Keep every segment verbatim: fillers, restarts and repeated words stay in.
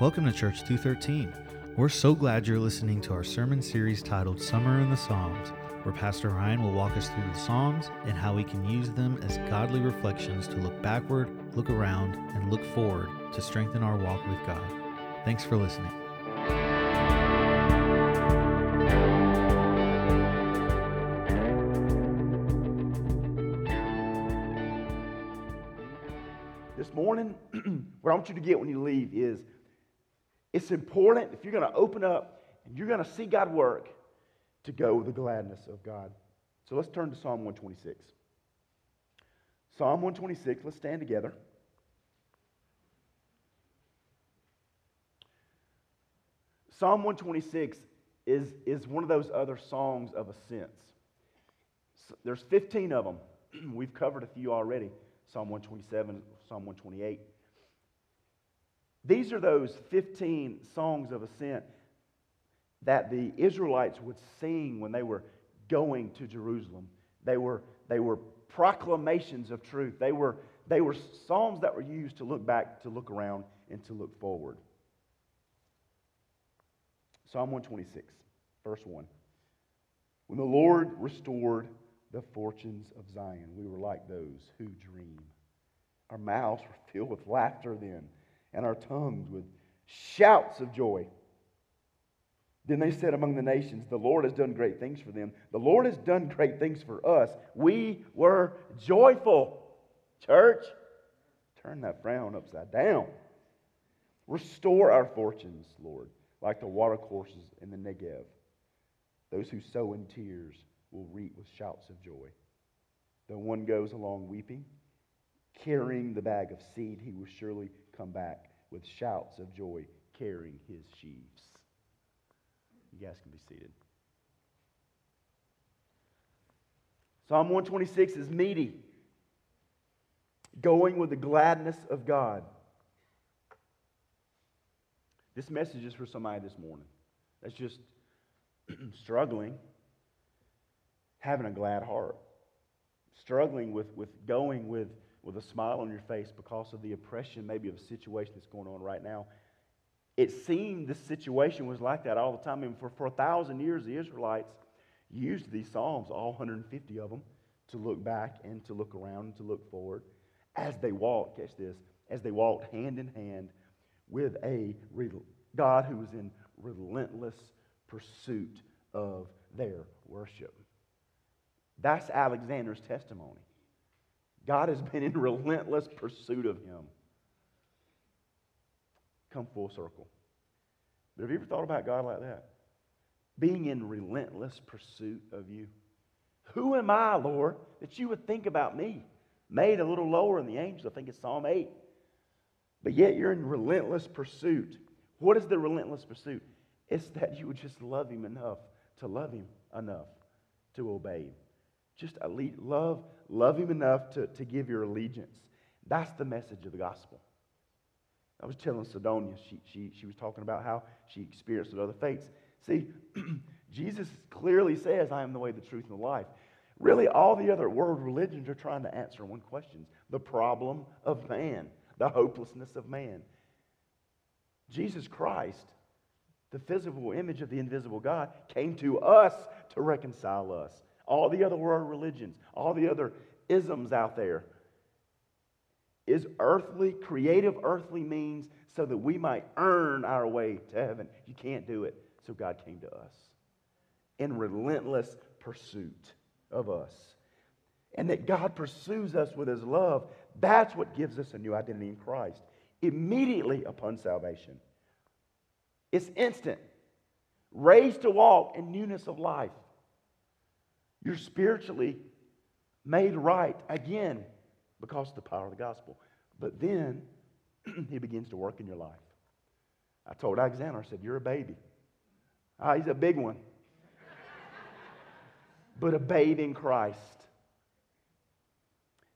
Welcome to Church two thirteen. We're so glad you're listening to our sermon series titled Summer in the Psalms, where Pastor Ryan will walk us through the Psalms and how we can use them as godly reflections to look backward, look around, and look forward to strengthen our walk with God. Thanks for listening. This morning, what I want you to get when you leave is, it's important, if you're going to open up and you're going to see God work, to go with the gladness of God. So let's turn to Psalm one twenty-six. Psalm one twenty-six, let's stand together. Psalm one twenty-six is, is one of those other songs of ascents. So there's fifteen of them. We've covered a few already. Psalm one twenty-seven, Psalm one twenty-eight. These are those fifteen songs of ascent that the Israelites would sing when they were going to Jerusalem. They were, they were proclamations of truth. They were, they were psalms that were used to look back, to look around, and to look forward. Psalm one twenty-six, verse one. When the Lord restored the fortunes of Zion, we were like those who dream. Our mouths were filled with laughter then, and our tongues with shouts of joy. Then they said among the nations, the Lord has done great things for them. The Lord has done great things for us. We were joyful. Church, turn that frown upside down. Restore our fortunes, Lord, like the watercourses in the Negev. Those who sow in tears will reap with shouts of joy. Though one goes along weeping, carrying the bag of seed, he will surely come back with shouts of joy, carrying his sheaves. You guys can be seated. Psalm one twenty-six is meaty, going with the gladness of God. This message is for somebody this morning that's just struggling, having a glad heart, struggling with, with going with with a smile on your face because of the oppression maybe of a situation that's going on right now. It seemed this situation was like that all the time. And for, for a thousand years, the Israelites used these Psalms, all one hundred fifty of them, to look back and to look around and to look forward as they walked, catch this, as they walked hand in hand with a God who was in relentless pursuit of their worship. That's Alexander's testimony. God has been in relentless pursuit of him. Come full circle. But have you ever thought about God like that? Being in relentless pursuit of you. Who am I, Lord, that you would think about me? Made a little lower in the angels. I think it's Psalm eight. But yet you're in relentless pursuit. What is the relentless pursuit? It's that you would just love him enough to love him enough to obey him. Just love, love him enough to, to give your allegiance. That's the message of the gospel. I was telling Sidonia, she, she, she was talking about how she experienced with other faiths. See, Jesus clearly says, I am the way, the truth, and the life. Really, all the other world religions are trying to answer one question. The problem of man. The hopelessness of man. Jesus Christ, the physical image of the invisible God, came to us to reconcile us. All the other world religions, all the other isms out there, is earthly, creative earthly means so that we might earn our way to heaven. You can't do it, so God came to us in relentless pursuit of us. And that God pursues us with his love, that's what gives us a new identity in Christ. Immediately upon salvation. It's instant. Raised to walk in newness of life. You're spiritually made right again because of the power of the gospel. But then, he begins to work in your life. I told Alexander, I said, you're a baby. Ah, he's a big one. But a babe in Christ.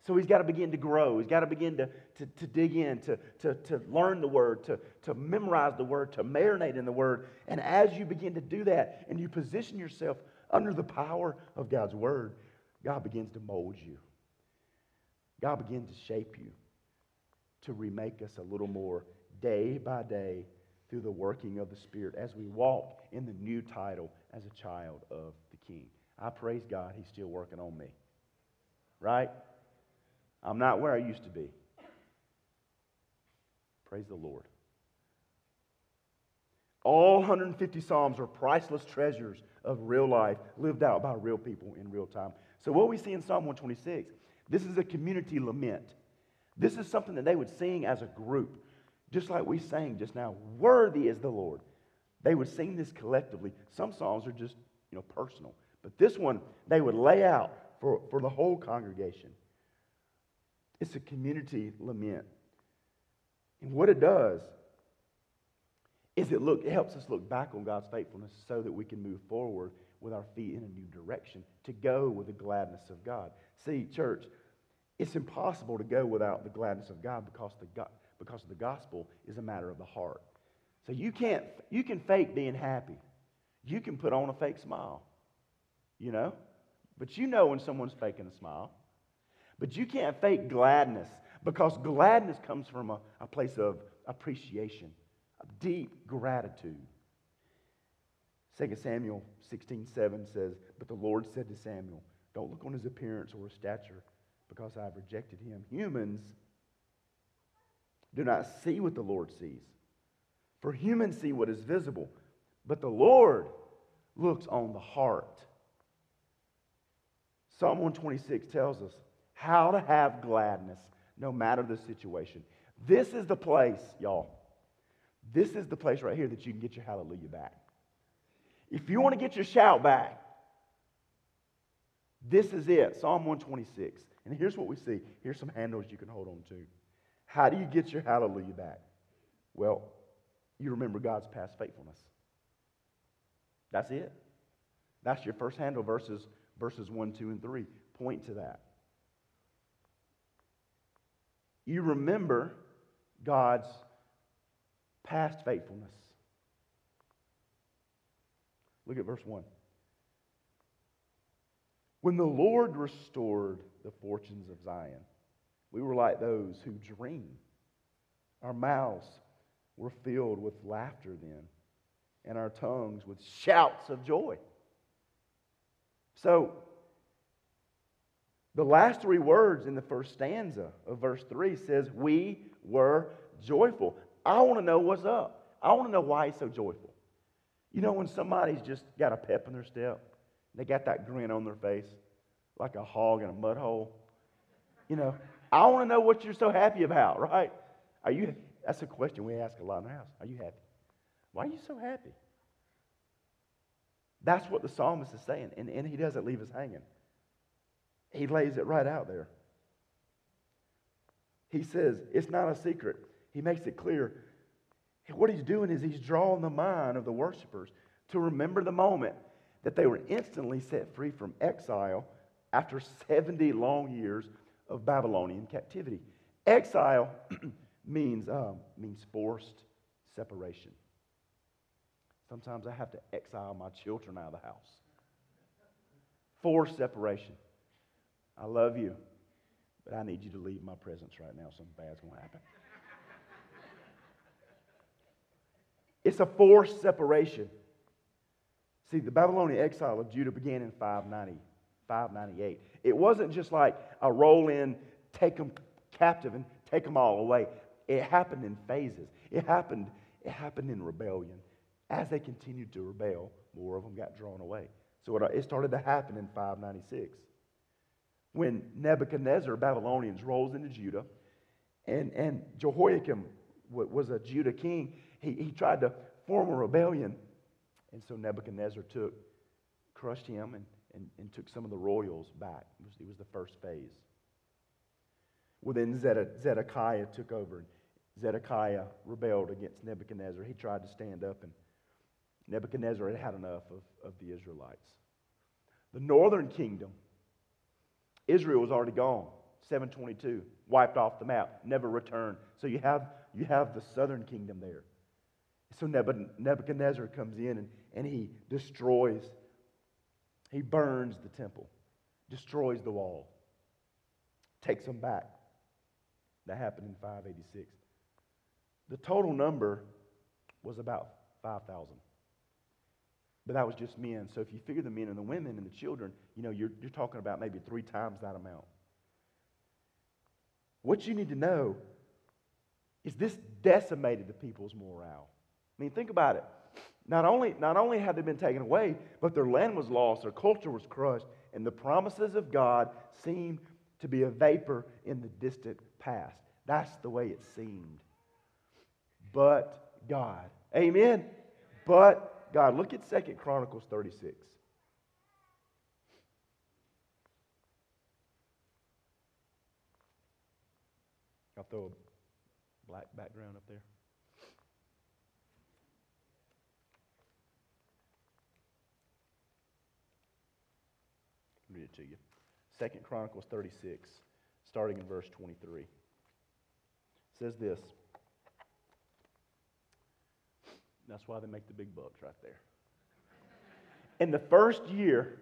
So he's got to begin to grow. He's got to begin to, to, to dig in, to, to, to learn the Word, to, to memorize the Word, to marinate in the Word. And as you begin to do that, and you position yourself under the power of God's Word, God begins to mold you. God begins to shape you, to remake us a little more day by day through the working of the Spirit as we walk in the new title as a child of the King. I praise God He's still working on me. Right? I'm not where I used to be. Praise the Lord. All one hundred fifty Psalms are priceless treasures of real life lived out by real people in real time. So what we see in Psalm one twenty-six, this is a community lament. This is something that they would sing as a group. Just like we sang just now, worthy is the Lord. They would sing this collectively. Some psalms are just, you know, personal. But this one, they would lay out for, for the whole congregation. It's a community lament. And what it does is it look it helps us look back on God's faithfulness so that we can move forward with our feet in a new direction, to go with the gladness of God. See, church, it's impossible to go without the gladness of God because the God, because the gospel is a matter of the heart. So you can't you can fake being happy. You can put on a fake smile, you know? But you know when someone's faking a smile. But you can't fake gladness, because gladness comes from a, a place of appreciation, of deep gratitude. Second Samuel sixteen seven says, "But the Lord said to Samuel, don't look on his appearance or his stature, because I have rejected him. Humans do not see what the Lord sees, for humans see what is visible, but the Lord looks on the heart." Psalm one twenty-six tells us how to have gladness no matter the situation. This is the place, y'all. This is the place right here that you can get your hallelujah back. If you want to get your shout back, this is it, Psalm one twenty-six. And here's what we see. Here's some handles you can hold on to. How do you get your hallelujah back? Well, you remember God's past faithfulness. That's it. That's your first handle. Verses, verses one, two, and three point to that. You remember God's past faithfulness. Look at verse one. When the Lord restored the fortunes of Zion, we were like those who dream. Our mouths were filled with laughter then, and our tongues with shouts of joy. So, the last three words in the first stanza of verse three says, we were joyful. I want to know what's up. I want to know why he's so joyful. You know, when somebody's just got a pep in their step, they got that grin on their face, like a hog in a mud hole. You know, I want to know what you're so happy about, right? Are you? That's a question we ask a lot in our house. Are you happy? Why are you so happy? That's what the psalmist is saying, and, and he doesn't leave us hanging. He lays it right out there. He says, it's not a secret. He makes it clear. What he's doing is he's drawing the mind of the worshipers to remember the moment that they were instantly set free from exile after seventy long years of Babylonian captivity. Exile means um, means forced separation. Sometimes I have to exile my children out of the house. Forced separation. I love you, but I need you to leave my presence right now. Something bad's going to happen. It's a forced separation. See, the Babylonian exile of Judah began in five ninety, five ninety-eight. It wasn't just like a roll in, take them captive, and take them all away. It happened in phases. It happened, it happened in rebellion. As they continued to rebel, more of them got drawn away. So it, it started to happen in five ninety-six. When Nebuchadnezzar, Babylonians, rolls into Judah, and, and Jehoiakim was a Judah king, he, he tried to form a rebellion. And so Nebuchadnezzar took, crushed him and, and, and took some of the royals back. It was, it was the first phase. Well, then Zedekiah took over. And Zedekiah rebelled against Nebuchadnezzar. He tried to stand up, and Nebuchadnezzar had had enough of, of the Israelites. The northern kingdom, Israel was already gone. seven twenty-two, wiped off the map, never returned. So you have, you have the southern kingdom there. So Nebuchadnezzar comes in and, and he destroys, he burns the temple, destroys the wall. takes them back. That happened in five eighty-six. The total number was about five thousand. But that was just men. So if you figure the men and the women and the children, you know, you're, you're talking about maybe three times that amount. What you need to know is this decimated the people's morale. I mean, think about it. Not only, not only had they been taken away, but their land was lost, their culture was crushed, and the promises of God seemed to be a vapor in the distant past. That's the way it seemed. But God. Amen? But God. Look at Second Chronicles thirty-six. I'll throw a black background up there. Read it to you. Second Chronicles thirty-six, starting in verse twenty-three. It says this. That's why they make the big bucks right there. In the first year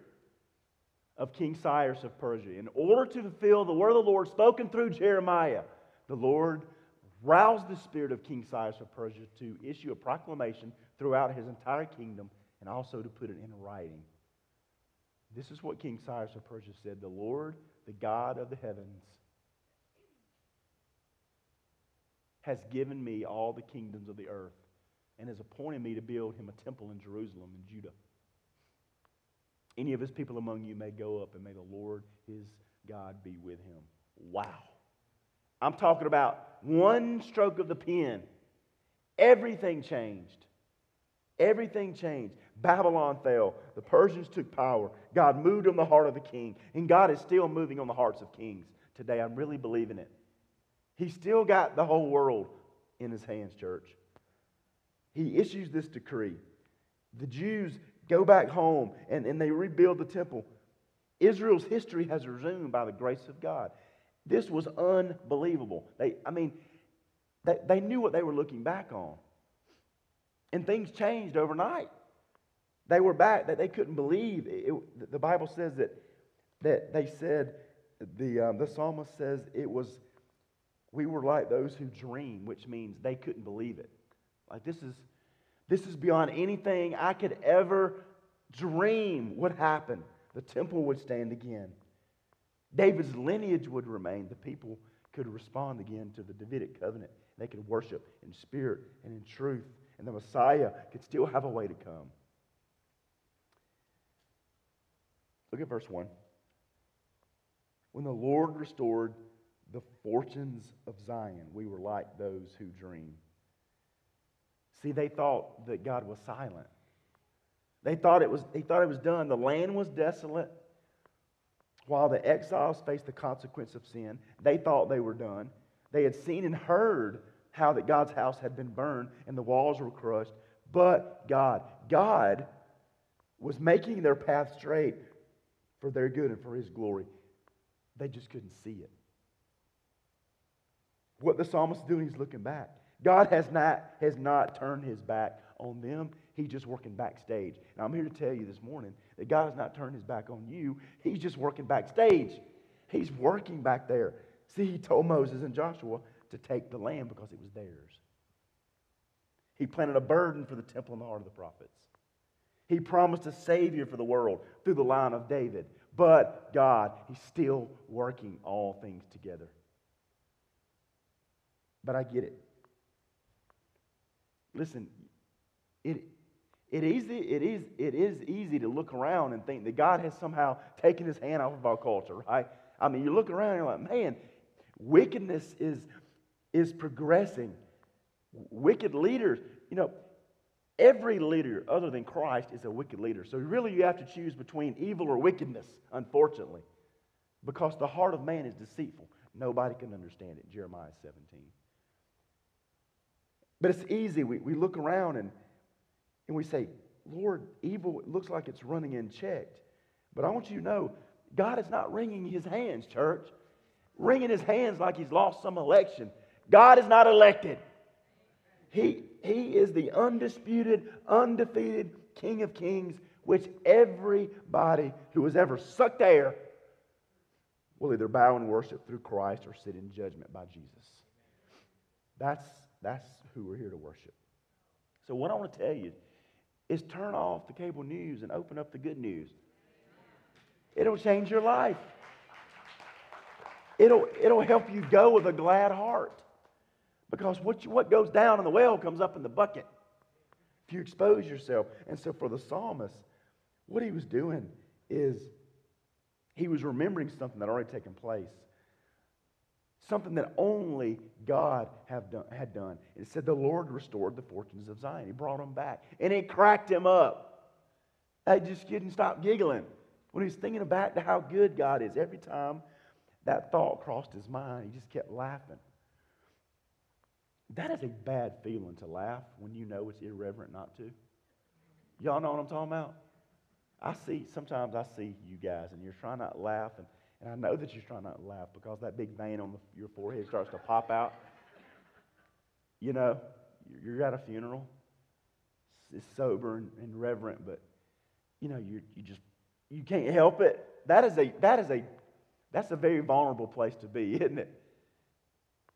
of King Cyrus of Persia, in order to fulfill the word of the Lord spoken through Jeremiah, the Lord roused the spirit of King Cyrus of Persia to issue a proclamation throughout his entire kingdom and also to put it in writing. This is what King Cyrus of Persia said, "The Lord, the God of the heavens, has given me all the kingdoms of the earth and has appointed me to build him a temple in Jerusalem and Judah. Any of his people among you may go up, and may the Lord his God be with him." Wow. I'm talking about one stroke of the pen. Everything changed. Everything changed. Babylon fell. The Persians took power. God moved on the heart of the king. And God is still moving on the hearts of kings today. I'm really believing it. He's still got the whole world in his hands, church. He issues this decree. The Jews go back home and, and they rebuild the temple. Israel's history has resumed by the grace of God. This was unbelievable. They, I mean, they, they knew what they were looking back on. And things changed overnight. They were back that they couldn't believe. It, it, the Bible says that that they said, the um, the psalmist says it was, we were like those who dream, which means they couldn't believe it. Like this is this is beyond anything I could ever dream would happen. The temple would stand again. David's lineage would remain. The people could respond again to the Davidic covenant. They could worship in spirit and in truth. And the Messiah could still have a way to come. Look at verse one. When the Lord restored the fortunes of Zion, we were like those who dream. See, they thought that God was silent. They thought it was, they thought it was done. The land was desolate. While the exiles faced the consequence of sin, they thought they were done. They had seen and heard how that God's house had been burned and the walls were crushed. But God, God was making their path straight for their good and for His glory. They just couldn't see it. What the psalmist is doing, he's looking back. God has not, has not turned His back on them. He's just working backstage. And I'm here to tell you this morning that God has not turned His back on you. He's just working backstage. He's working back there. See, He told Moses and Joshua to take the land because it was theirs. He planted a burden for the temple in the heart of the prophets. He promised a Savior for the world through the line of David. But God, He's still working all things together. But I get it. Listen, it, it, easy, it, is, it is easy to look around and think that God has somehow taken His hand off of our culture, right? I mean, you look around and you're like, man, wickedness is... is progressing. Wicked leaders, you know, every leader other than Christ is a wicked leader. So really you have to choose between evil or wickedness, unfortunately, because the heart of man is deceitful. Nobody can understand it, Jeremiah seventeen. But it's easy. We, we look around and, and we say, Lord, evil looks like it's running unchecked. But I want you to know, God is not wringing His hands, church. Wringing His hands like He's lost some election. God is not elected. He, he is the undisputed, undefeated King of Kings, which everybody who has ever sucked air will either bow and worship through Christ or sit in judgment by Jesus. That's, that's who we're here to worship. So what I want to tell you is turn off the cable news and open up the good news. It'll change your life. It'll, it'll help you go with a glad heart. Because what, you, what goes down in the well comes up in the bucket if you expose yourself. And so for the psalmist, what he was doing is he was remembering something that had already taken place. Something that only God have done, had done. It said the Lord restored the fortunes of Zion. He brought them back. And it cracked him up. I just couldn't stop giggling when he was thinking back to how good God is. Every time that thought crossed his mind, he just kept laughing. That is a bad feeling to laugh when you know it's irreverent not to. Y'all know what I'm talking about? I see, sometimes I see you guys and you're trying not to laugh, and, and I know that you're trying not to laugh because that big vein on the, your forehead starts to pop out. You know, you're at a funeral. It's sober and, and reverent, but you know, you you just you can't help it. That is a that is a that's a very vulnerable place to be, isn't it?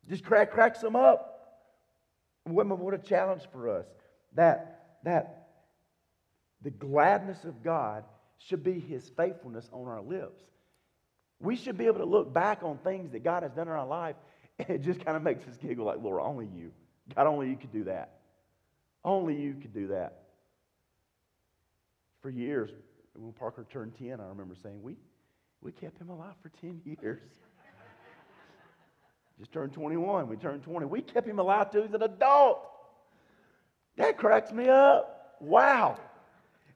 Just crack cracks them up. Women, what a challenge for us. That, that the gladness of God should be His faithfulness on our lips. We should be able to look back on things that God has done in our life, and it just kind of makes us giggle like, Lord, only you. God, only you could do that. Only you could do that. For years, when Parker turned ten, I remember saying, we, we kept him alive for ten years. Just turned twenty-one. We turned twenty. We kept him alive till he's an adult. That cracks me up. Wow.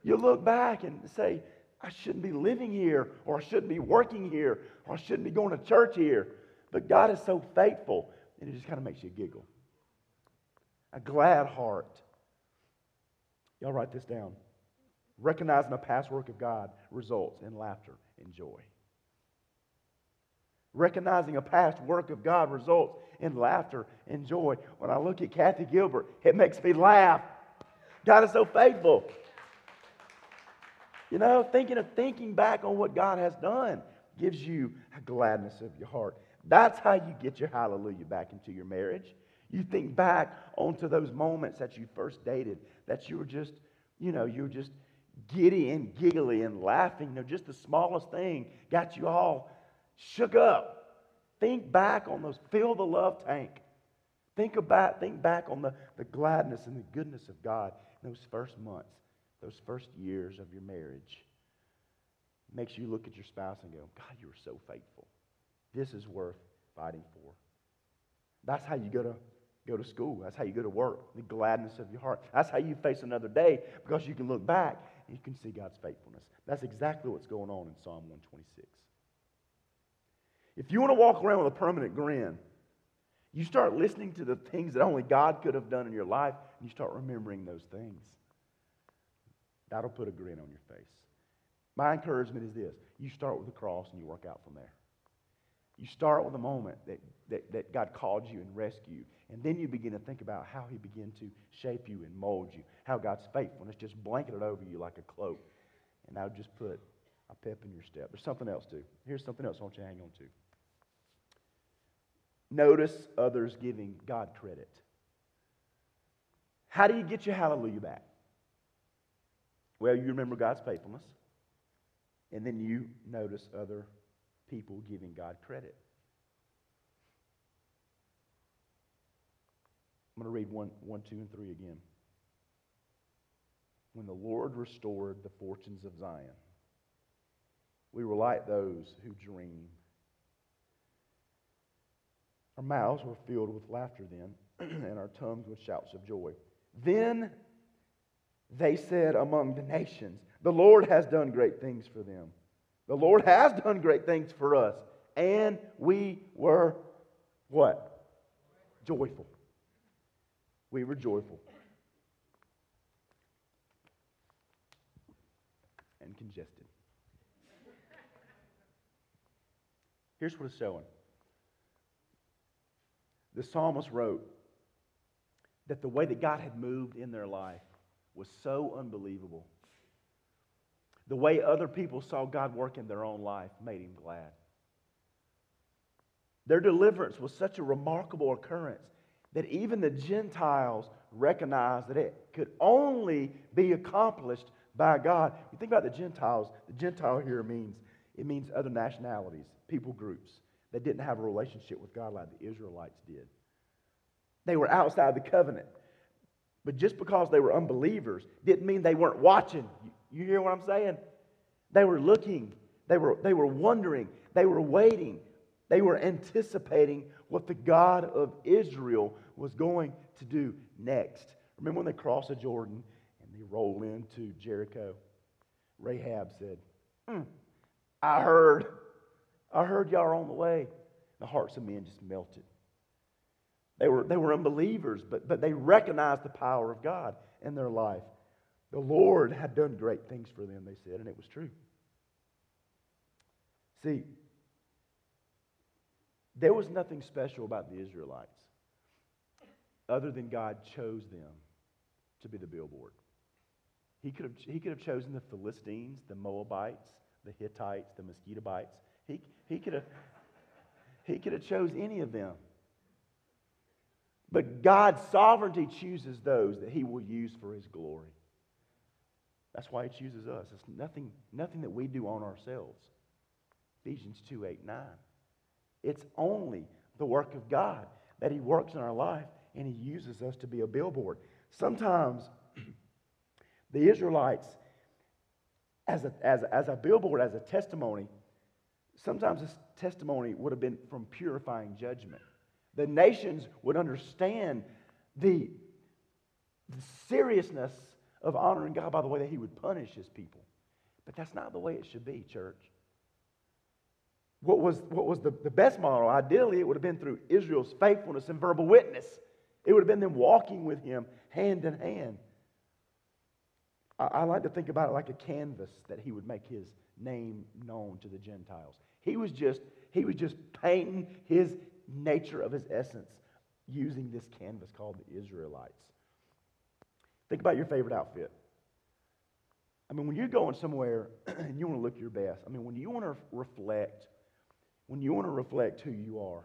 You look back and say, I shouldn't be living here, or I shouldn't be working here, or I shouldn't be going to church here. But God is so faithful, and it just kind of makes you giggle. A glad heart. Y'all write this down. Recognizing the past work of God results in laughter and joy. Recognizing a past work of God results in laughter and joy. When I look at Kathy Gilbert, it makes me laugh. God is so faithful. You know, thinking of thinking back on what God has done gives you a gladness of your heart. That's how you get your hallelujah back into your marriage. You think back onto those moments that you first dated, that you were just, you know, you were just giddy and giggly and laughing. You know, just the smallest thing got you all shook up. Think back on those. Fill the love tank. Think about. Think back on the, the gladness and the goodness of God in those first months, those first years of your marriage. It makes you look at your spouse and go, God, you are so faithful. This is worth fighting for. That's how you go to go to school. That's how you go to work. The gladness of your heart. That's how you face another day, because you can look back and you can see God's faithfulness. That's exactly what's going on in Psalm one twenty-six. If you want to walk around with a permanent grin, you start listening to the things that only God could have done in your life, and you start remembering those things. That'll put a grin on your face. My encouragement is this. You start with the cross and you work out from there. You start with a moment that, that, that God called you and rescued, and then you begin to think about how He began to shape you and mold you, how God's faithfulness just blanketed over you like a cloak, and I would just put a pep in your step. There's something else, too. Here's something else I want you to hang on to. Notice others giving God credit. How do you get your hallelujah back? Well, you remember God's faithfulness, and then you notice other people giving God credit. I'm going to read one, one, two, and three again. When the Lord restored the fortunes of Zion, we were like those who dream. Our mouths were filled with laughter then, and our tongues with shouts of joy. Then they said among the nations, the Lord has done great things for them. The Lord has done great things for us. And we were what? Joyful. We were joyful. And congested. Here's what it's showing. The psalmist wrote that the way that God had moved in their life was so unbelievable. The way other people saw God work in their own life made him glad. Their deliverance was such a remarkable occurrence that even the Gentiles recognized that it could only be accomplished by God. You think about the Gentiles. The Gentile here means, it means other nationalities, people groups that didn't have a relationship with God like the Israelites did. They were outside the covenant. But just because they were unbelievers didn't mean they weren't watching. You hear what I'm saying? They were looking. They were, they were wondering. They were waiting. They were anticipating what the God of Israel was going to do next. Remember when they crossed the Jordan and they rolled into Jericho? Rahab said, mm, I heard. I heard y'all are on the way. The hearts of men just melted. They were, they were unbelievers, but, but they recognized the power of God in their life. The Lord had done great things for them, they said, and it was true. See, there was nothing special about the Israelites other than God chose them to be the billboard. He could have, he could have chosen the Philistines, the Moabites, the Hittites, the Mesopotamites. He, he could have, he could have chose any of them. But God's sovereignty chooses those that He will use for His glory. That's why He chooses us. It's nothing, nothing that we do on ourselves. Ephesians two, eight, nine. It's only the work of God that He works in our life and He uses us to be a billboard. Sometimes the Israelites, as a, as a, as a billboard, as a testimony, sometimes this testimony would have been from purifying judgment. The nations would understand the, the seriousness of honoring God by the way that He would punish His people. But that's not the way it should be, church. What was, what was the, the best model? Ideally, it would have been through Israel's faithfulness and verbal witness. It would have been them walking with Him hand in hand. I, I like to think about it like a canvas that He would make His name known to the Gentiles. He was just, he was just painting His nature of His essence using this canvas called the Israelites. Think about your favorite outfit. I mean, when you're going somewhere and you want to look your best, I mean, when you want to reflect, when you want to reflect who you are,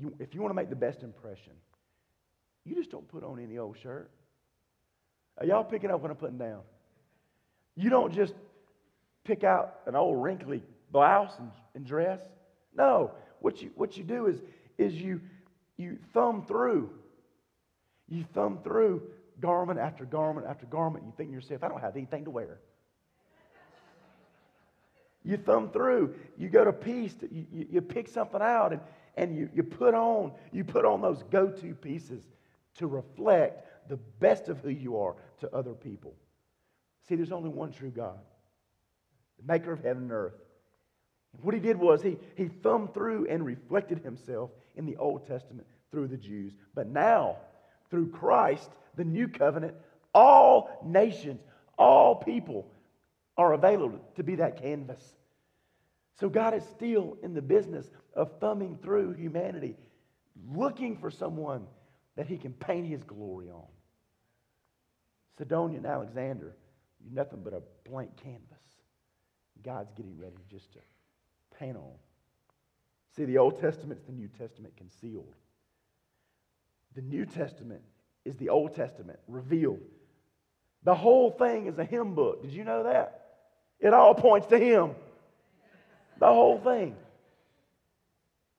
you, if you want to make the best impression, you just don't put on any old shirt. Are y'all picking up what I'm putting down? You don't just pick out an old wrinkly blouse and, and dress. No, what you what you do is is you you thumb through, you thumb through garment after garment after garment. You think to yourself, I don't have anything to wear. You thumb through, you go to piece, you, you, you pick something out, and, and you, you put on, you put on those go-to pieces to reflect the best of who you are to other people. See, there's only one true God, the maker of heaven and earth. What He did was he, he thumbed through and reflected Himself in the Old Testament through the Jews. But now, through Christ, the new covenant, all nations, all people are available to be that canvas. So God is still in the business of thumbing through humanity, looking for someone that He can paint His glory on. Sidonia and Alexander, you're nothing but a blank canvas. God's getting ready just to paint on. See, the Old Testament's the New Testament concealed. The New Testament is the Old Testament revealed. The whole thing is a hymn book. Did you know that? It all points to Him. The whole thing.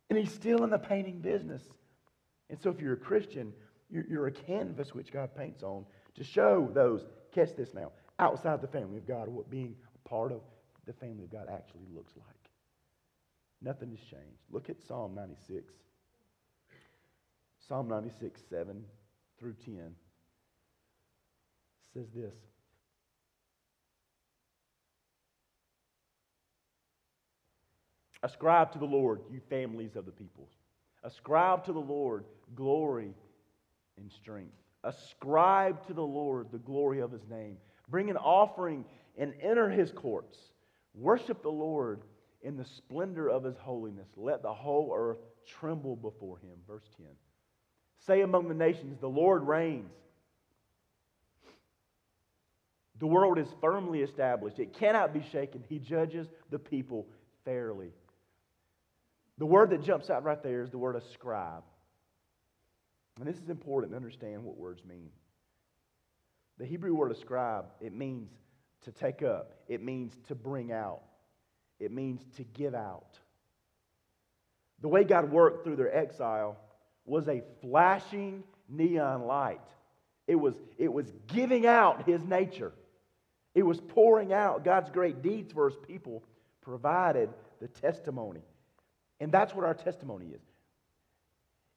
And He's still in the painting business. And so if you're a Christian, you're a canvas which God paints on to show those, catch this now, outside the family of God, what being a part of the family of God actually looks like. Nothing has changed. Look at Psalm ninety-six. Psalm ninety-six, seven through ten says this. Ascribe to the Lord, you families of the peoples. Ascribe to the Lord glory and strength. Ascribe to the Lord the glory of His name. Bring an offering and enter His courts. Worship the Lord in the splendor of His holiness. Let the whole earth tremble before Him. Verse ten. Say among the nations, the Lord reigns. The world is firmly established. It cannot be shaken. He judges the people fairly. The word that jumps out right there is the word ascribe. And this is important to understand what words mean. The Hebrew word ascribe, it means to take up. It means to bring out. It means to give out. The way God worked through their exile was a flashing neon light. It was, it was giving out His nature. It was pouring out God's great deeds for His people, provided the testimony. And that's what our testimony is.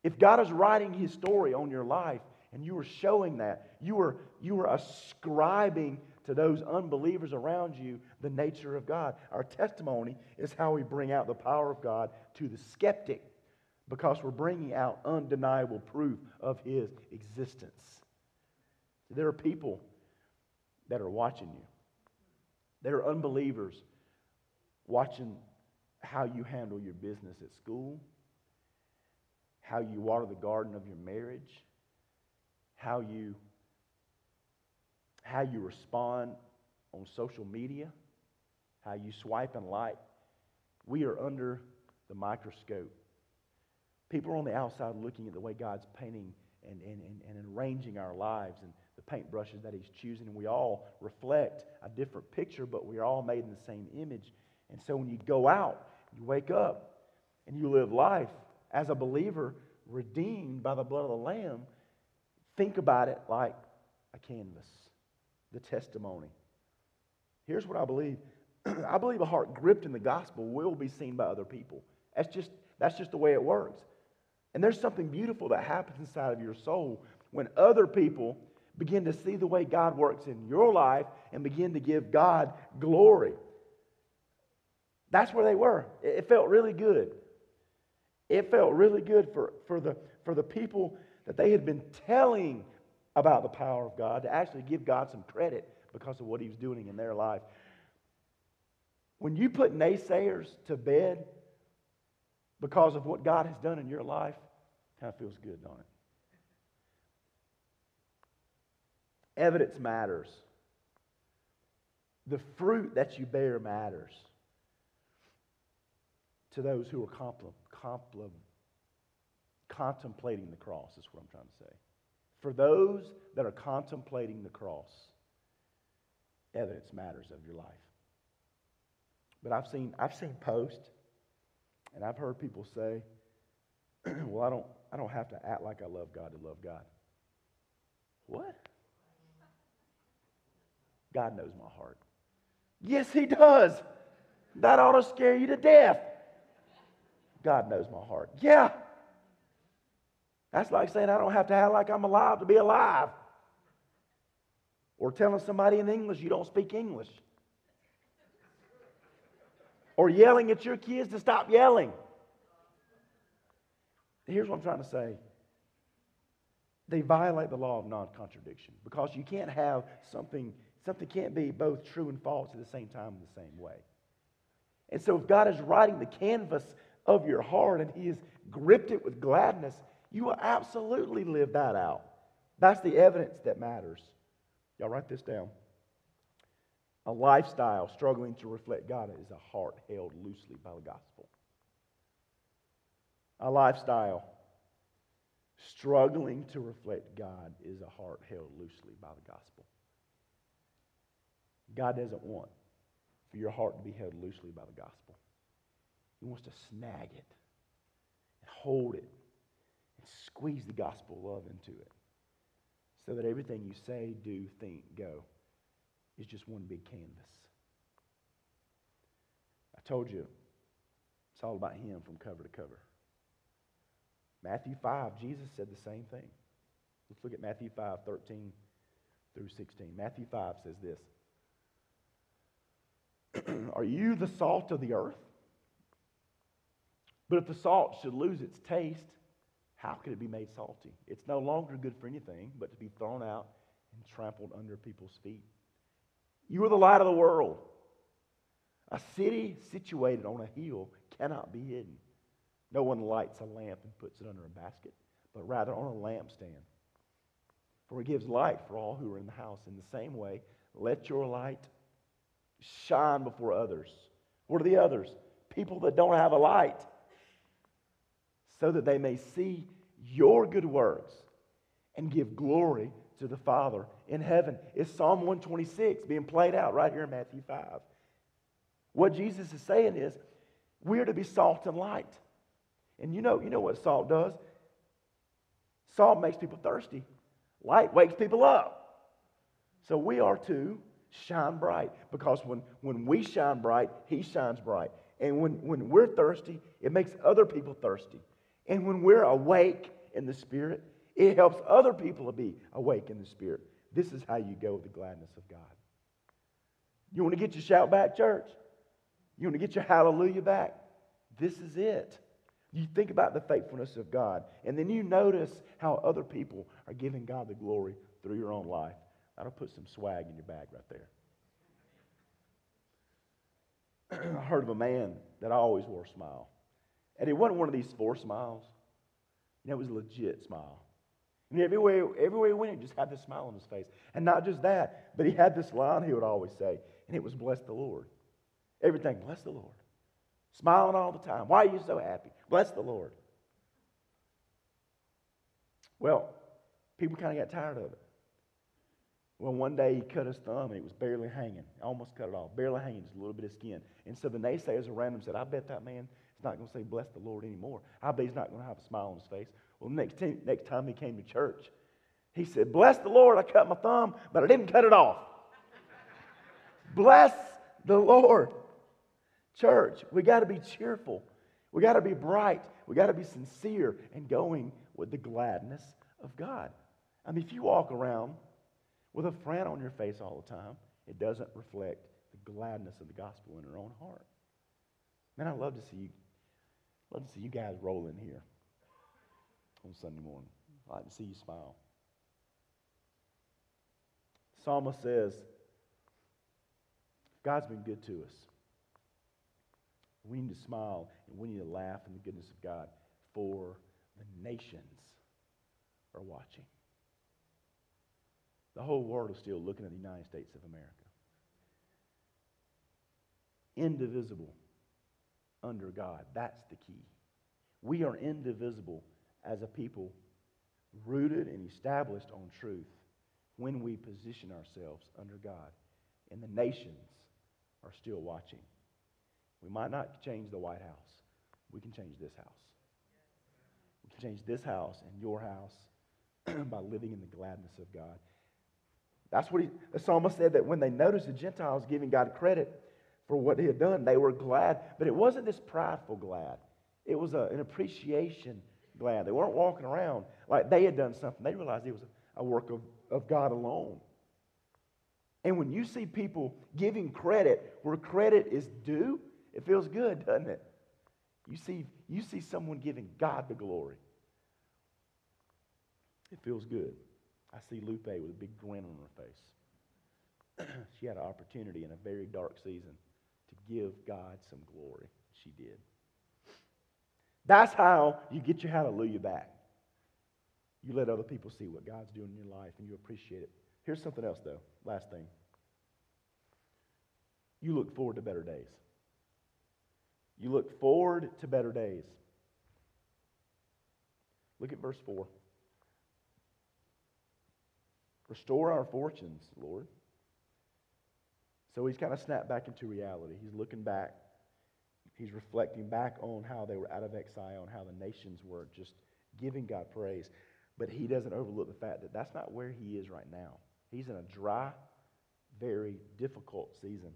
If God is writing His story on your life, and you are showing that, you are, you are ascribing to those unbelievers around you the nature of God. Our testimony is how we bring out the power of God to the skeptic, because we're bringing out undeniable proof of His existence. There are people that are watching you. There are unbelievers watching how you handle your business at school, how you water the garden of your marriage, how you, how you respond on social media, how you swipe and like. We are under the microscope. People are on the outside looking at the way God's painting and, and, and, and arranging our lives and the paintbrushes that He's choosing. And we all reflect a different picture, but we are all made in the same image. And so when you go out, you wake up, and you live life as a believer redeemed by the blood of the Lamb, think about it like a canvas, the testimony. Here's what I believe. I believe a heart gripped in the gospel will be seen by other people. That's just, that's just the way it works. And there's something beautiful that happens inside of your soul when other people begin to see the way God works in your life and begin to give God glory. That's where they were. It felt really good. It felt really good for, for the, for the people that they had been telling about the power of God to actually give God some credit because of what He was doing in their life. When you put naysayers to bed because of what God has done in your life, it kind of feels good, don't it? Evidence matters. The fruit that you bear matters to those who are compl- compl- contemplating the cross, is what I'm trying to say. For those that are contemplating the cross, evidence matters of your life. But I've seen I've seen posts, and I've heard people say, "Well, I don't I don't have to act like I love God to love God." What? God knows my heart. Yes, He does. That ought to scare you to death. God knows my heart. Yeah. That's like saying I don't have to act like I'm alive to be alive. Or telling somebody in English you don't speak English. Or yelling at your kids to stop yelling. Here's what I'm trying to say. They violate the law of non-contradiction, because you can't have something, something can't be both true and false at the same time in the same way. And so if God is writing the canvas of your heart and He has gripped it with gladness, you will absolutely live that out. That's the evidence that matters. Y'all write this down. A lifestyle struggling to reflect God is a heart held loosely by the gospel. A lifestyle struggling to reflect God is a heart held loosely by the gospel. God doesn't want for your heart to be held loosely by the gospel. He wants to snag it and hold it. Squeeze the gospel love into it so that everything you say, do, think, go is just one big canvas. I told you it's all about Him from cover to cover. Matthew five, Jesus said the same thing. Let's look at Matthew five, thirteen through sixteen. Matthew five says this. Are you the salt of the earth? But if the salt should lose its taste, how could it be made salty? It's no longer good for anything but to be thrown out and trampled under people's feet. You are the light of the world. A city situated on a hill cannot be hidden. No one lights a lamp and puts it under a basket, but rather on a lampstand. For it gives light for all who are in the house. In the same way, let your light shine before others. What are the others? People that don't have a light. so that they may see your good works and give glory to the Father in heaven." It's Psalm one twenty-six being played out right here in Matthew five. What Jesus is saying is, we're to be salt and light. And you know, you know what salt does? Salt makes people thirsty. Light wakes people up. So we are to shine bright, because when, when we shine bright, He shines bright. And when, when we're thirsty, it makes other people thirsty. And when we're awake in the Spirit, it helps other people to be awake in the Spirit. This is how you go with the gladness of God. You want to get your shout back, church? You want to get your hallelujah back? This is it. You think about the faithfulness of God, and then you notice how other people are giving God the glory through your own life. That'll put some swag in your bag right there. I heard of a man that always wore a smile. And it wasn't one of these four smiles. You know, it was a legit smile. And everywhere, everywhere he went, he just had this smile on his face. And not just that, but he had this line he would always say, and it was, "Bless the Lord." Everything, bless the Lord. Smiling all the time. Why are you so happy? Bless the Lord. Well, people kind of got tired of it. Well, one day he cut his thumb, and it was barely hanging. Almost cut it off. Barely hanging, just a little bit of skin. And so the naysayers around him said, "I bet that man is not going to say bless the Lord anymore. I bet he's not going to have a smile on his face." Well, next, t- next time he came to church, he said, "Bless the Lord, I cut my thumb, but I didn't cut it off." Bless the Lord. Church, we got to be cheerful. We got to be bright. We got to be sincere and going with the gladness of God. I mean, if you walk around with a frown on your face all the time, it doesn't reflect the gladness of the gospel in your own heart. Man, I love to see you, love to see you guys rolling here on Sunday morning. I like to see you smile. The psalmist says, God's been good to us. We need to smile, and we need to laugh in the goodness of God, for the nations are watching. The whole world is still looking at the United States of America. Indivisible under God. That's the key. We are indivisible as a people, rooted and established on truth, when we position ourselves under God. And the nations are still watching. We might not change the White House. We can change this house. We can change this house and your house by living in the gladness of God. That's what he, the psalmist said, that when they noticed the Gentiles giving God credit for what He had done, they were glad. But it wasn't this prideful glad. It was a, an appreciation glad. They weren't walking around like they had done something. They realized it was a work of, of God alone. And when you see people giving credit where credit is due, it feels good, doesn't it? You see, you see someone giving God the glory. It feels good. I see Lupe with a big grin on her face. She had an opportunity in a very dark season to give God some glory. She did. That's how you get your hallelujah back. You let other people see what God's doing in your life, and you appreciate it. Here's something else, though. Last thing. You look forward to better days. You look forward to better days. Look at verse four. "Restore our fortunes, Lord." So he's kind of snapped back into reality. He's looking back. He's reflecting back on how they were out of exile and how the nations were just giving God praise. But he doesn't overlook the fact that that's not where he is right now. He's in a dry, very difficult season.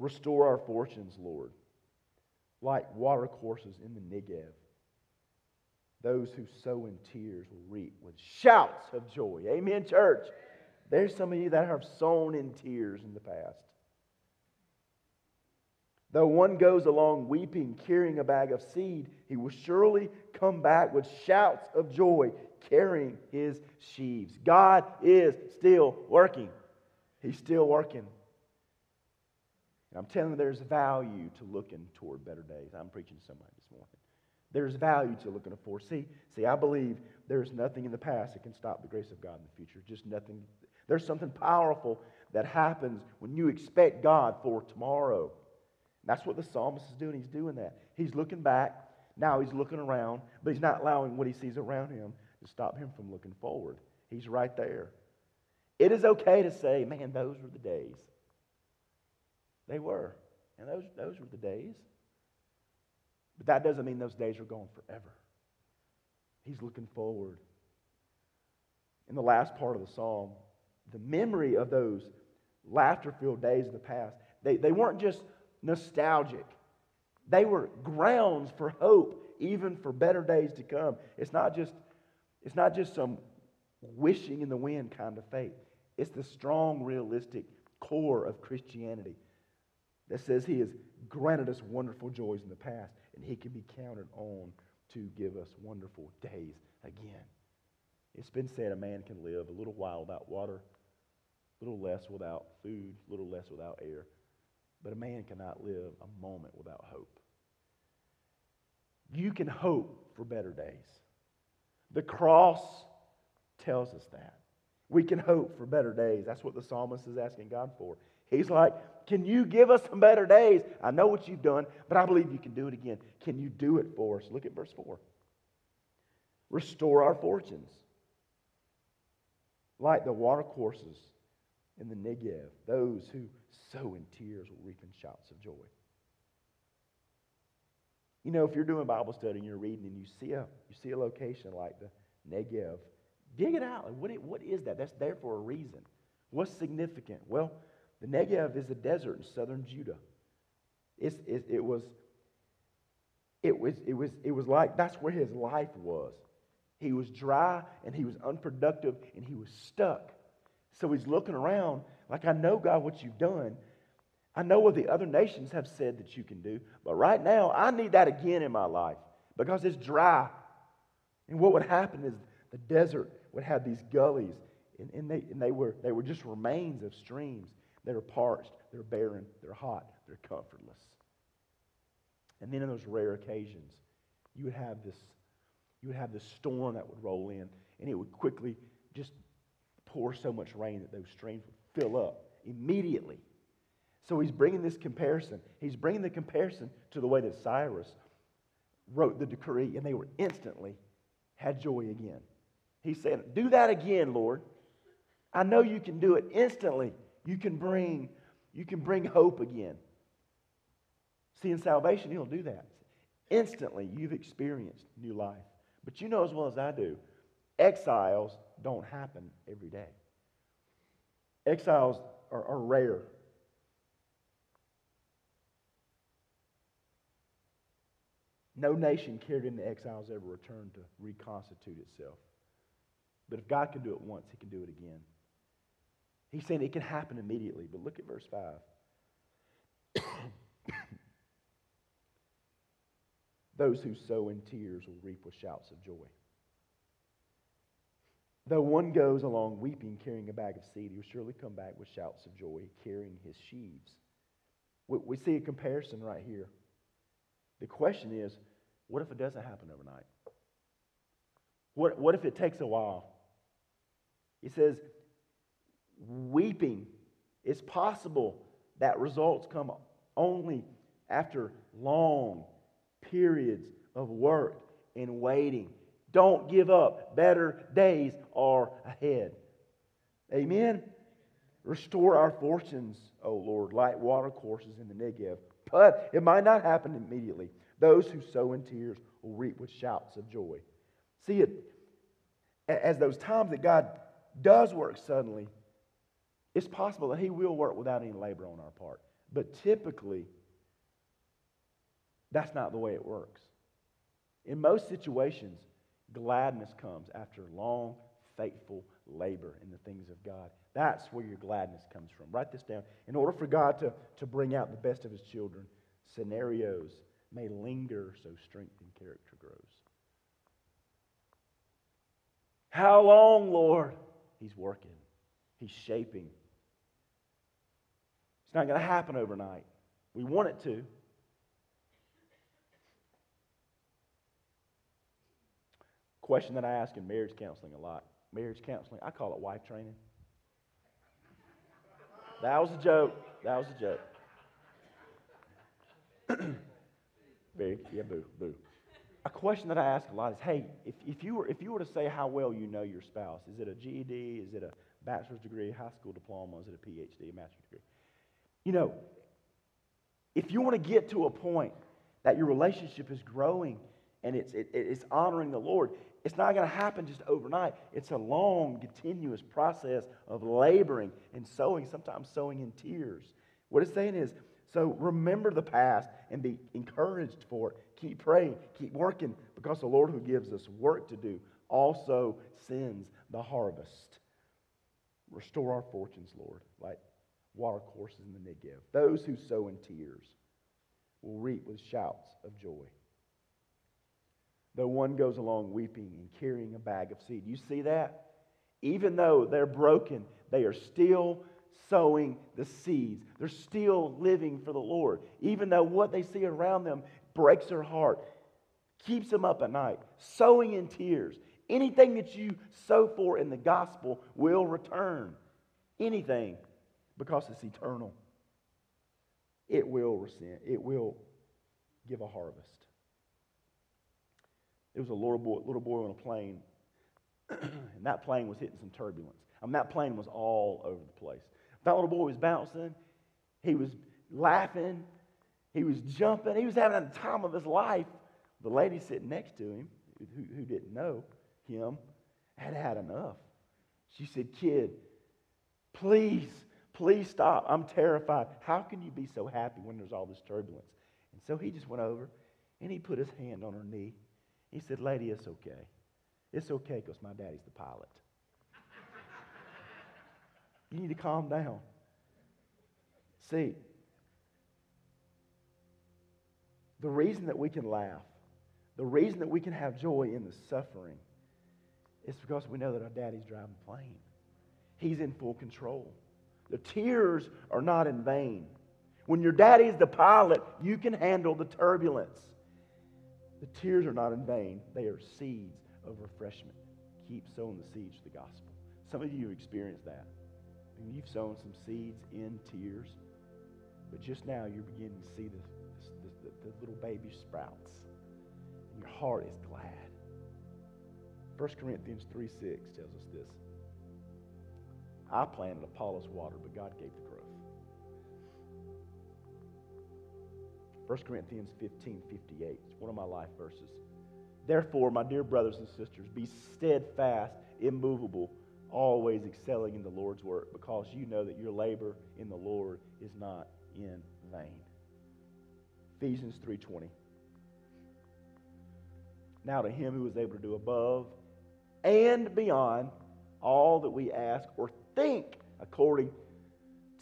"Restore our fortunes, Lord, like watercourses in the Negev. Those who sow in tears will reap with shouts of joy." Amen, church. There's some of you that have sown in tears in the past. "Though one goes along weeping, carrying a bag of seed, he will surely come back with shouts of joy, carrying his sheaves." God is still working. He's still working. And I'm telling you, there's value to looking toward better days. I'm preaching to somebody this morning. There's value to looking forward. See, see, I believe there's nothing in the past that can stop the grace of God in the future. Just nothing. There's something powerful that happens when you expect God for tomorrow. That's what the psalmist is doing. He's doing that. He's looking back. Now he's looking around, but he's not allowing what he sees around him to stop him from looking forward. He's right there. It is okay to say, man, those were the days. They were. And those, those were the days. But that doesn't mean those days are gone forever. He's looking forward. In the last part of the psalm, the memory of those laughter-filled days of the past, they, they weren't just nostalgic. They were grounds for hope, even for better days to come. It's not just, it's not just some wishing in the wind kind of faith. It's the strong, realistic core of Christianity that says He has granted us wonderful joys in the past, and He can be counted on to give us wonderful days again. It's been said a man can live a little while without water, a little less without food, a little less without air. But a man cannot live a moment without hope. You can hope for better days. The cross tells us that. We can hope for better days. That's what the psalmist is asking God for. He's like, can you give us some better days? I know what you've done, but I believe you can do it again. Can you do it for us? Look at verse four. Restore our fortunes, like the watercourses in the Negev. Those who sow in tears will reap in shouts of joy. You know, if you're doing Bible study and you're reading and you see a you see a location like the Negev, dig it out. What it, what is that? That's there for a reason. What's significant? Well, the Negev is a desert in southern Judah. It's, it, it was it was it was it was like that's where his life was. He was dry and he was unproductive and he was stuck. So he's looking around like, I know, God, what you've done. I know what the other nations have said that you can do. But right now, I need that again in my life because it's dry. And what would happen is the desert would have these gullies, and, and, they, and they, were, they were just remains of streams that are parched, they're barren, they're hot, they're comfortless. And then on those rare occasions, you would have this, you would have this storm that would roll in, and it would quickly just pour so much rain that those streams would fill up immediately. So he's bringing this comparison. He's bringing the comparison to the way that Cyrus wrote the decree, and they were instantly had joy again. He's saying, do that again, Lord. I know you can do it instantly. You can bring, you can bring hope again. See, in salvation, He'll do that. Instantly, you've experienced new life. But you know as well as I do, exiles don't happen every day. Exiles are, are rare. No nation carried into exiles ever returned to reconstitute itself. But if God can do it once, He can do it again. He's saying it can happen immediately. But look at verse five. Those who sow in tears will reap with shouts of joy. Though one goes along weeping, carrying a bag of seed, he will surely come back with shouts of joy, carrying his sheaves. We, we see a comparison right here. The question is, what if it doesn't happen overnight? What, what if it takes a while? He says, weeping. It's possible that results come only after long periods of work and waiting. Don't give up. Better days are ahead. Amen? Restore our fortunes, O Lord, like water courses in the Negev. But it might not happen immediately. Those who sow in tears will reap with shouts of joy. See, it as those times that God does work suddenly, it's possible that He will work without any labor on our part. But typically, that's not the way it works. In most situations, gladness comes after long, faithful labor in the things of God. That's where your gladness comes from. Write this down. In order for God to, to bring out the best of His children, scenarios may linger so strength and character grows. How long, Lord? He's working. He's shaping. It's not going to happen overnight. We want it to. Question that I ask in marriage counseling a lot. Marriage counseling, I call it wife training. That was a joke. That was a joke. Big, yeah, boo, boo. A question that I ask a lot is, hey, if, if you were if you were to say how well you know your spouse, is it a G E D, is it a bachelor's degree, high school diploma, is it a P H D, a master's degree? You know, if you want to get to a point that your relationship is growing and it's it, it's honoring the Lord, it's not going to happen just overnight. It's a long, continuous process of laboring and sowing, sometimes sowing in tears. What it's saying is, so remember the past and be encouraged for it. Keep praying, keep working, because the Lord who gives us work to do also sends the harvest. Restore our fortunes, Lord, like water courses in the Negev. Those who sow in tears will reap with shouts of joy. Though one goes along weeping and carrying a bag of seed. You see that? Even though they're broken, they are still sowing the seeds. They're still living for the Lord. Even though what they see around them breaks their heart, keeps them up at night, sowing in tears. Anything that you sow for in the gospel will return. Anything, because it's eternal. It will rescind. It will give a harvest. There was a little boy, little boy on a plane, and that plane was hitting some turbulence. I mean, that plane was all over the place. That little boy was bouncing. He was laughing. He was jumping. He was having the time of his life. The lady sitting next to him, who, who didn't know him, had had enough. She said, "Kid, please, please stop. I'm terrified. How can you be so happy when there's all this turbulence?" And so he just went over, and he put his hand on her knee. He said, "Lady, it's okay. It's okay because my daddy's the pilot. You need to calm down." See, the reason that we can laugh, the reason that we can have joy in the suffering, is because we know that our daddy's driving the plane. He's in full control. The tears are not in vain. When your daddy's the pilot, you can handle the turbulence. The tears are not in vain. They are seeds of refreshment. Keep sowing the seeds of the gospel. Some of you have experienced that. And you've sown some seeds in tears, but just now you're beginning to see the, the, the little baby sprouts. And your heart is glad. First Corinthians three six tells us this. I planted, Apollo's water, but God gave the growth. First Corinthians fifteen fifty-eight. It's one of my life verses. Therefore, my dear brothers and sisters, be steadfast, immovable, always excelling in the Lord's work, because you know that your labor in the Lord is not in vain. Ephesians three twenty. Now to him who is able to do above and beyond all that we ask or think, according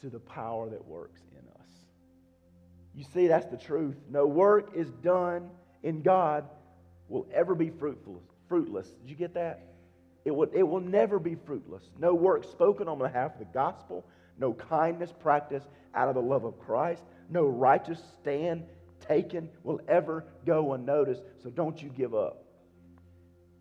to the power that works in us. You see, that's the truth. No work is done in God will ever be fruitful, fruitless. Did you get that? It will, it will never be fruitless. No work spoken on behalf of the gospel. No kindness practiced out of the love of Christ. No righteous stand taken will ever go unnoticed. So don't you give up.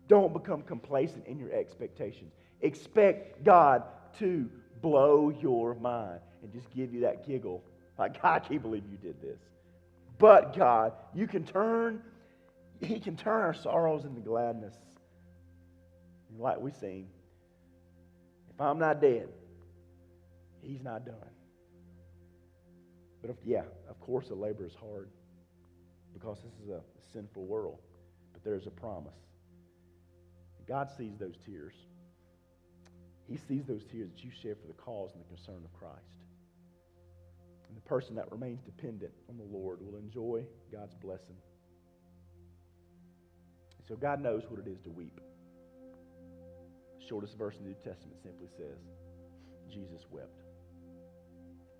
Don't become complacent in your expectations. Expect God to blow your mind and just give you that giggle. Like, God, I can't believe you did this. But God, you can turn, He can turn our sorrows into gladness. And like we sing, if I'm not dead, He's not done. But if, yeah, of course the labor is hard because this is a sinful world. But there's a promise. God sees those tears. He sees those tears that you shed for the cause and the concern of Christ. And the person that remains dependent on the Lord will enjoy God's blessing. So God knows what it is to weep. Shortest verse in the New Testament simply says, Jesus wept.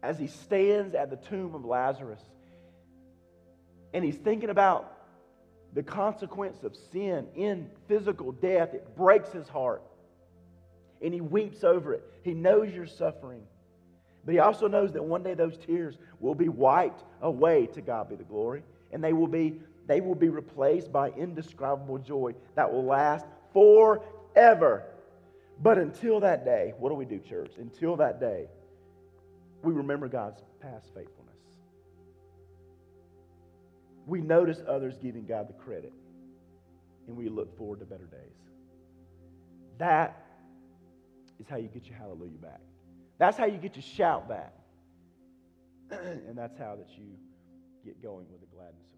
As he stands at the tomb of Lazarus, and he's thinking about the consequence of sin in physical death, it breaks his heart. And he weeps over it. He knows you're suffering. But he also knows that one day those tears will be wiped away, to God be the glory. And they will be, they will be replaced by indescribable joy that will last forever. But until that day, what do we do, church? Until that day, we remember God's past faithfulness. We notice others giving God the credit, and we look forward to better days. That is how you get your hallelujah back. That's how you get your shout back. And that's how that you get going with the gladness of